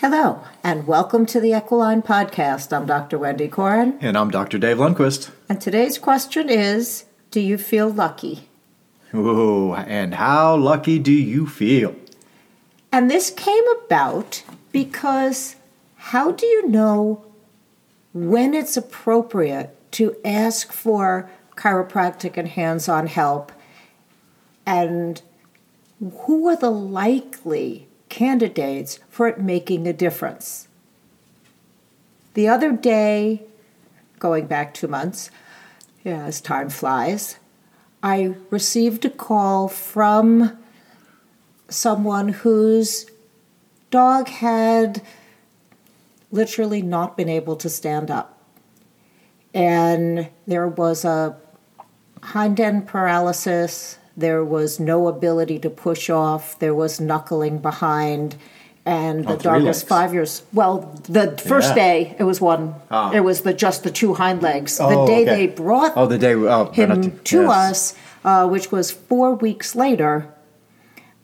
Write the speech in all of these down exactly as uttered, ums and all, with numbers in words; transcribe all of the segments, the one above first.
Hello, and welcome to the Equiline Podcast. I'm Doctor Wendy Coren. And I'm Doctor Dave Lundquist. And today's question is, do you feel lucky? Oh, and how lucky do you feel? And this came about because how do you know when it's appropriate to ask for chiropractic and hands-on help? And who are the likely candidates for it making a difference? The other day, going back two months, yeah, as time flies, I received a call from someone whose dog had literally not been able to stand up. And there was a hind end paralysis. There was no ability to push off. There was knuckling behind, and the oh, dog was five years. Well, the first yeah. day it was one. Oh. It was the just the two hind legs. Oh, the day okay. they brought oh, the day, oh, him gonna, to yes. us, uh, which was four weeks later,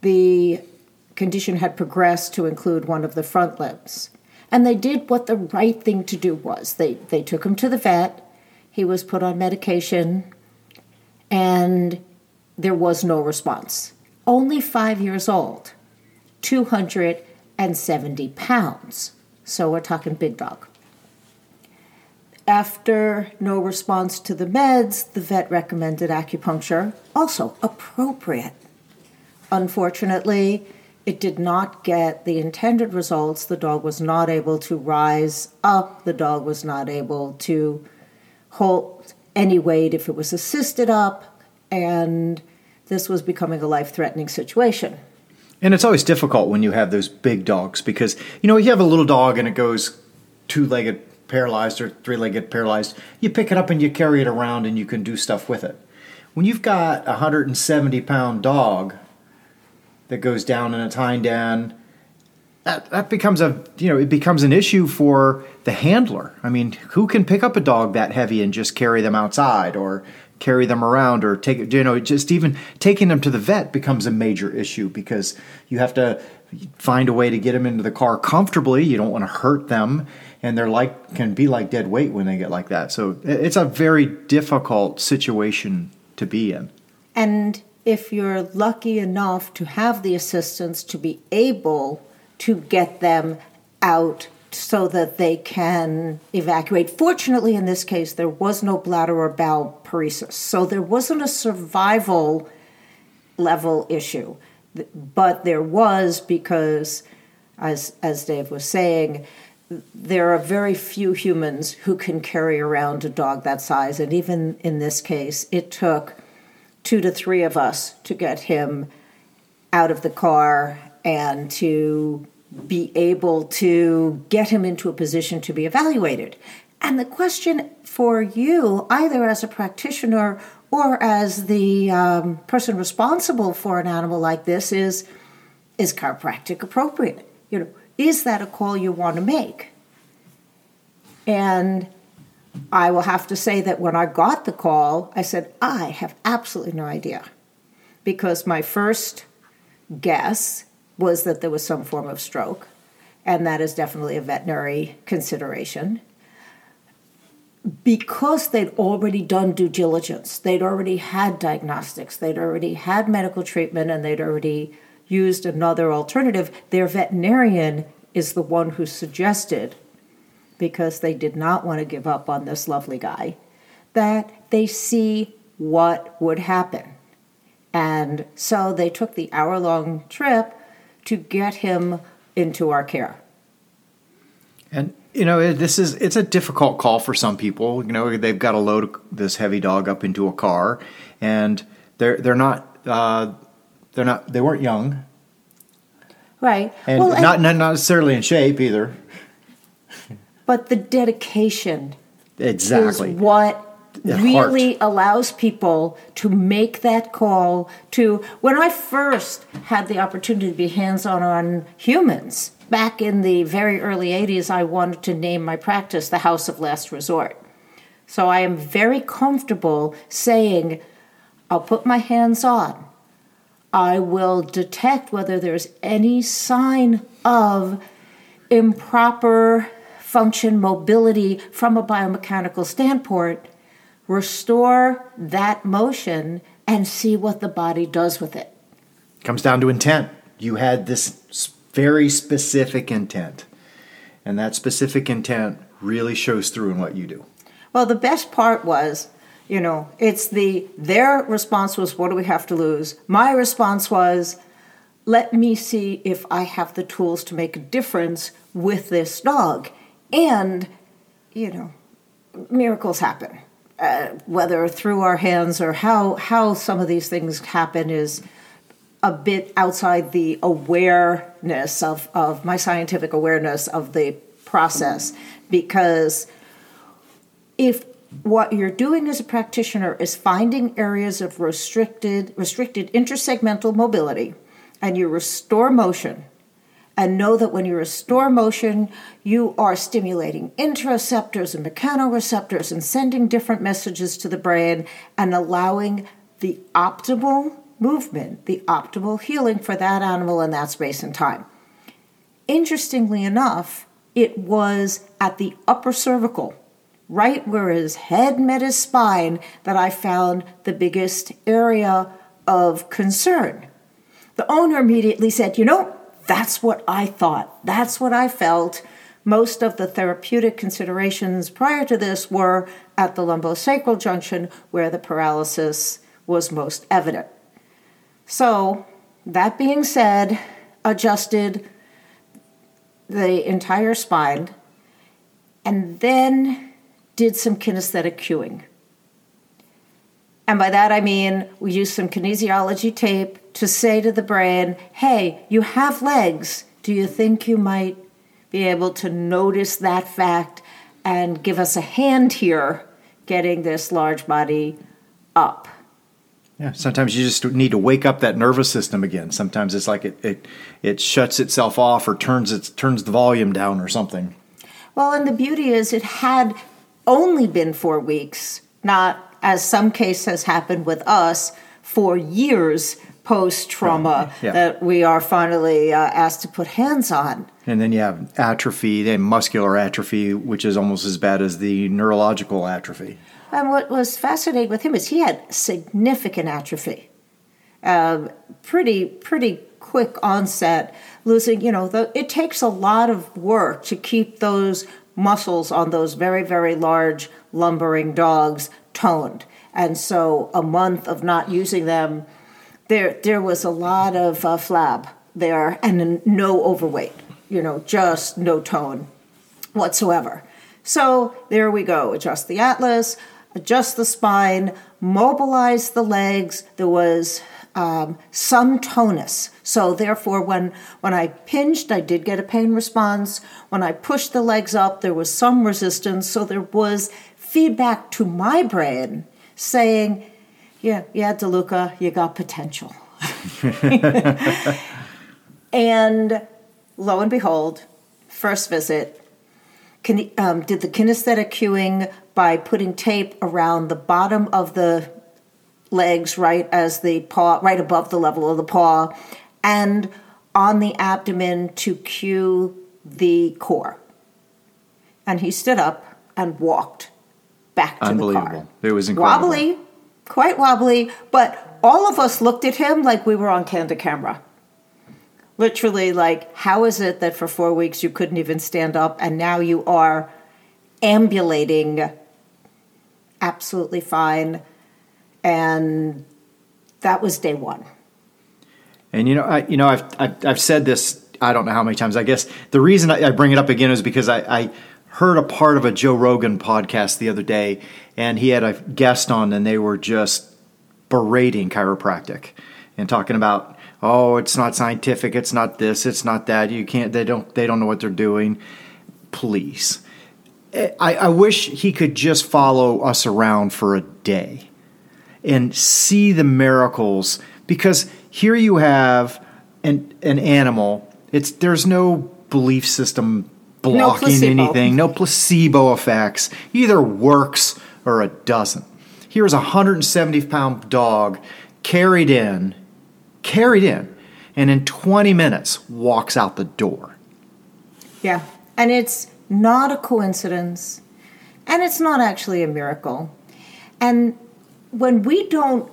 the condition had progressed to include one of the front limbs. And they did what the right thing to do was. They they took him to the vet. He was put on medication, and there was no response. Only five years old, two hundred seventy pounds. So we're talking big dog. After no response to the meds, the vet recommended acupuncture, also appropriate. Unfortunately, it did not get the intended results. The dog was not able to rise up. The dog was not able to hold any weight if it was assisted up. And this was becoming a life-threatening situation. And it's always difficult when you have those big dogs because, you know, you have a little dog and it goes two-legged paralyzed or three-legged paralyzed. You pick it up and you carry it around and you can do stuff with it. When you've got a one hundred seventy pound dog that goes down in its hind end, that, that becomes a, you know, it becomes an issue for the handler. I mean, who can pick up a dog that heavy and just carry them outside or carry them around or take, you know, just even taking them to the vet becomes a major issue because you have to find a way to get them into the car comfortably. You don't want to hurt them. And they're like, can be like dead weight when they get like that. So it's a very difficult situation to be in. And if you're lucky enough to have the assistance to be able to get them out so that they can evacuate. Fortunately, in this case, there was no bladder or bowel paresis. So there wasn't a survival level issue. But there was because, as as Dave was saying, there are very few humans who can carry around a dog that size. And even in this case, it took two to three of us to get him out of the car and to be able to get him into a position to be evaluated. And the question for you, either as a practitioner or as the um, person responsible for an animal like this is, is chiropractic appropriate? You know, is that a call you want to make? And I will have to say that when I got the call, I said, I have absolutely no idea. Because my first guess was that there was some form of stroke, and that is definitely a veterinary consideration. Because they'd already done due diligence, they'd already had diagnostics, they'd already had medical treatment, and they'd already used another alternative, their veterinarian is the one who suggested, because they did not want to give up on this lovely guy, that they see what would happen. And so they took the hour-long trip to get him into our care. And, you know, this is it's a difficult call for some people. You know, they've got to load this heavy dog up into a car, and they're they're not uh, they're not they weren't young, right? And well, not and, not necessarily in shape either. But the dedication exactly is what really heart. allows people to make that call to, when I first had the opportunity to be hands-on on humans, back in the very early eighties, I wanted to name my practice the House of Last Resort. So I am very comfortable saying, I'll put my hands on. I will detect whether there's any sign of improper function mobility from a biomechanical standpoint, restore that motion and see what the body does with it. Comes down to intent. You had this very specific intent, and that specific intent really shows through in what you do. Well, the best part was, you know, it's the, their response was, what do we have to lose? My response was, let me see if I have the tools to make a difference with this dog. And, you know, miracles happen. Uh, whether through our hands or how, how some of these things happen is a bit outside the awareness of, of my scientific awareness of the process. Because if what you're doing as a practitioner is finding areas of restricted, restricted intersegmental mobility, and you restore motion, and know that when you restore motion, you are stimulating interoceptors and mechanoreceptors and sending different messages to the brain and allowing the optimal movement, the optimal healing for that animal in that space and time. Interestingly enough, it was at the upper cervical, right where his head met his spine, that I found the biggest area of concern. The owner immediately said, you know, that's what I thought. That's what I felt. Most of the therapeutic considerations prior to this were at the lumbosacral junction where the paralysis was most evident. So, that being said, adjusted the entire spine and then did some kinesthetic cueing. And by that I mean we used some kinesiology tape to say to the brain, hey, you have legs. Do you think you might be able to notice that fact and give us a hand here getting this large body up? Yeah, sometimes you just need to wake up that nervous system again. Sometimes it's like it it, it shuts itself off or turns its, turns the volume down or something. Well, and the beauty is it had only been four weeks, not, as some case has happened with us, for years post-trauma yeah. that we are finally uh, asked to put hands on. And then you have atrophy, and muscular atrophy, which is almost as bad as the neurological atrophy. And what was fascinating with him is he had significant atrophy, um, pretty pretty quick onset, losing, you know, the, it takes a lot of work to keep those muscles on those very, very large lumbering dogs toned. And so a month of not using them, there there was a lot of uh, flab there and no overweight, you know, just no tone whatsoever. So there we go. Adjust the atlas, adjust the spine, mobilize the legs. There was um, some tonus. So therefore, when, when I pinched, I did get a pain response. When I pushed the legs up, there was some resistance. So there was feedback to my brain saying, yeah, yeah, DeLuca, you got potential. And lo and behold, first visit, can, um, did the kinesthetic cueing by putting tape around the bottom of the legs right as the paw, right above the level of the paw, and on the abdomen to cue the core. And he stood up and walked back to the car. It was incredible. Wobbly, quite wobbly, but all of us looked at him like we were on candid camera. Literally, like, how is it that for four weeks you couldn't even stand up and now you are ambulating absolutely fine? And that was day one. And, you know, I, you know, I've, I've, I've said this, I don't know how many times. I guess the reason I, I bring it up again is because I, I heard a part of a Joe Rogan podcast the other day, and he had a guest on, and they were just berating chiropractic and talking about, oh, it's not scientific, it's not this, it's not that. You can't. They don't. They don't know what they're doing. Please, I, I wish he could just follow us around for a day and see the miracles. Because here you have an an animal. It's there's no belief system blocking no anything, no placebo effects, either works or it doesn't. Here's a one hundred seventy pound dog carried in, carried in, and in twenty minutes walks out the door. Yeah. And it's not a coincidence. And it's not actually a miracle. And when we don't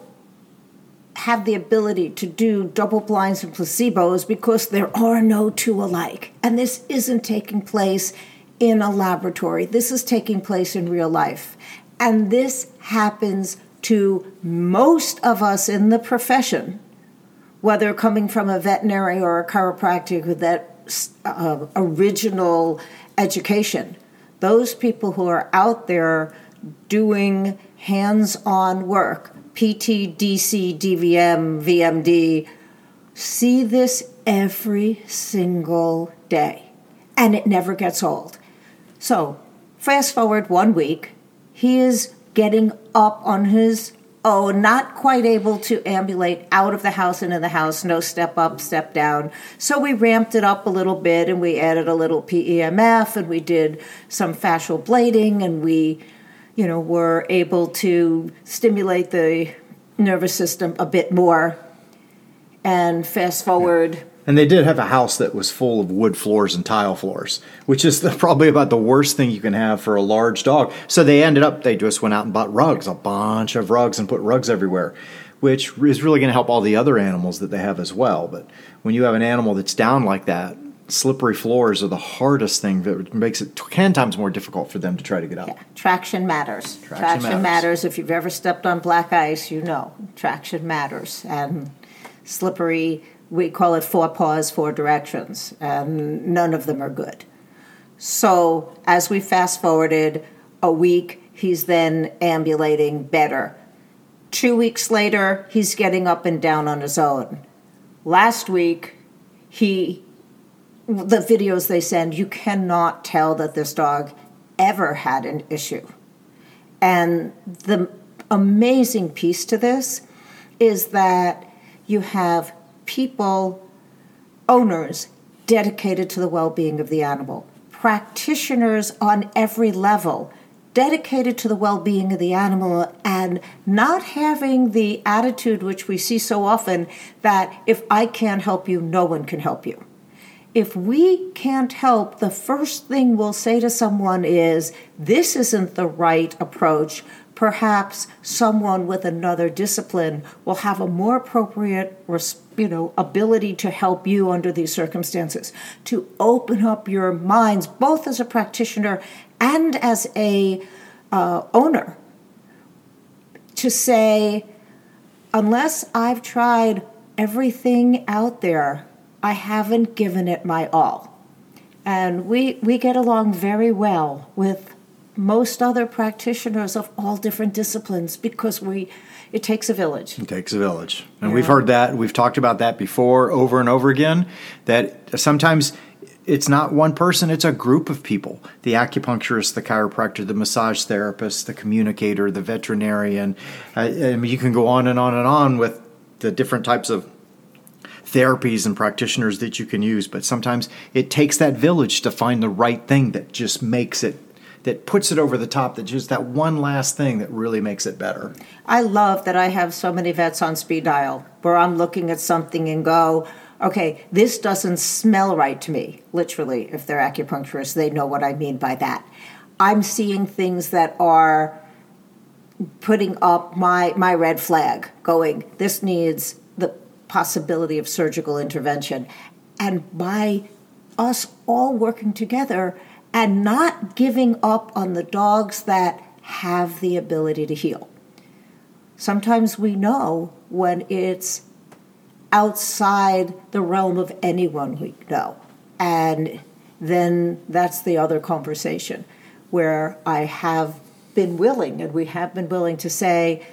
have the ability to do double blinds and placebos because there are no two alike. And this isn't taking place in a laboratory. This is taking place in real life. And this happens to most of us in the profession, whether coming from a veterinary or a chiropractic with that uh, original education. Those people who are out there doing hands-on work, P T, D C, D V M, V M D, see this every single day, and it never gets old. So fast forward one week, he is getting up on his own, not quite able to ambulate out of the house and in the house, no step up, step down. So we ramped it up a little bit, and we added a little P E M F, and we did some fascial blading, and we you know, were able to stimulate the nervous system a bit more. And fast forward. Yeah. And they did have a house that was full of wood floors and tile floors, which is the, probably about the worst thing you can have for a large dog. So they ended up, they just went out and bought rugs, a bunch of rugs, and put rugs everywhere, which is really going to help all the other animals that they have as well. But when you have an animal that's down like that, slippery floors are the hardest thing that makes it ten times more difficult for them to try to get up. Yeah. Traction matters. Traction, traction matters. matters. If you've ever stepped on black ice, you know traction matters. And slippery, we call it four paws, four directions, and none of them are good. So as we fast forwarded a week, he's then ambulating better. Two weeks later, he's getting up and down on his own. Last week, he... the videos they send, you cannot tell that this dog ever had an issue. And the amazing piece to this is that you have people, owners, dedicated to the well-being of the animal, practitioners on every level, dedicated to the well-being of the animal, and not having the attitude which we see so often that if I can't help you, no one can help you. If we can't help, the first thing we'll say to someone is, this isn't the right approach. Perhaps someone with another discipline will have a more appropriate, you know, ability to help you under these circumstances, to open up your minds, both as a practitioner and as a uh, owner, to say, unless I've tried everything out there, I haven't given it my all. And we we get along very well with most other practitioners of all different disciplines because we it takes a village. It takes a village. And yeah. We've heard that. We've talked about that before over and over again, that sometimes it's not one person, it's a group of people. The acupuncturist, the chiropractor, the massage therapist, the communicator, the veterinarian. I, I mean, you can go on and on and on with the different types of therapies and practitioners that you can use, but sometimes it takes that village to find the right thing that just makes it, that puts it over the top, that just that one last thing that really makes it better. I love that I have so many vets on speed dial where I'm looking at something and go, okay, this doesn't smell right to me. Literally, if they're acupuncturists, they know what I mean by that. I'm seeing things that are putting up my, my red flag, going, this needs the possibility of surgical intervention. And by us all working together and not giving up on the dogs that have the ability to heal. Sometimes we know when it's outside the realm of anyone we know. And then that's the other conversation where I have been willing, and we have been willing to say,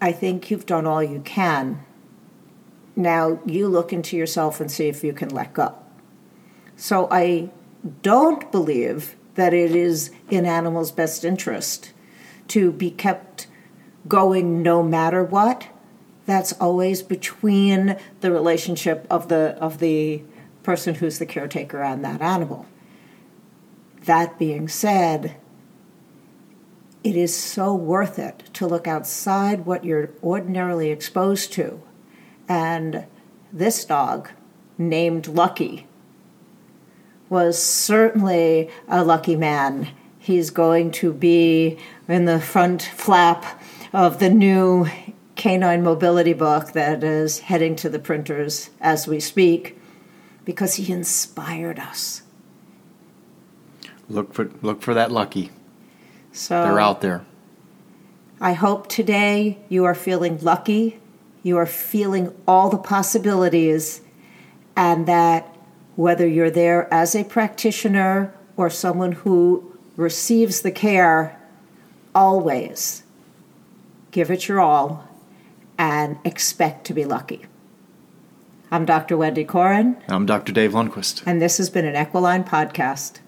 I think you've done all you can. Now you look into yourself and see if you can let go. So I don't believe that it is in animals' best interest to be kept going no matter what. That's always between the relationship of the of the person who's the caretaker and that animal. That being said, it is so worth it to look outside what you're ordinarily exposed to. And this dog, named Lucky, was certainly a lucky man. He's going to be in the front flap of the new canine mobility book that is heading to the printers as we speak, because he inspired us. Look for look for that lucky. So they're out there. I hope today you are feeling lucky, you are feeling all the possibilities, and that whether you're there as a practitioner or someone who receives the care, always give it your all and expect to be lucky. I'm Doctor Wendy Coren. I'm Doctor Dave Lundquist. And this has been an Equiline Podcast.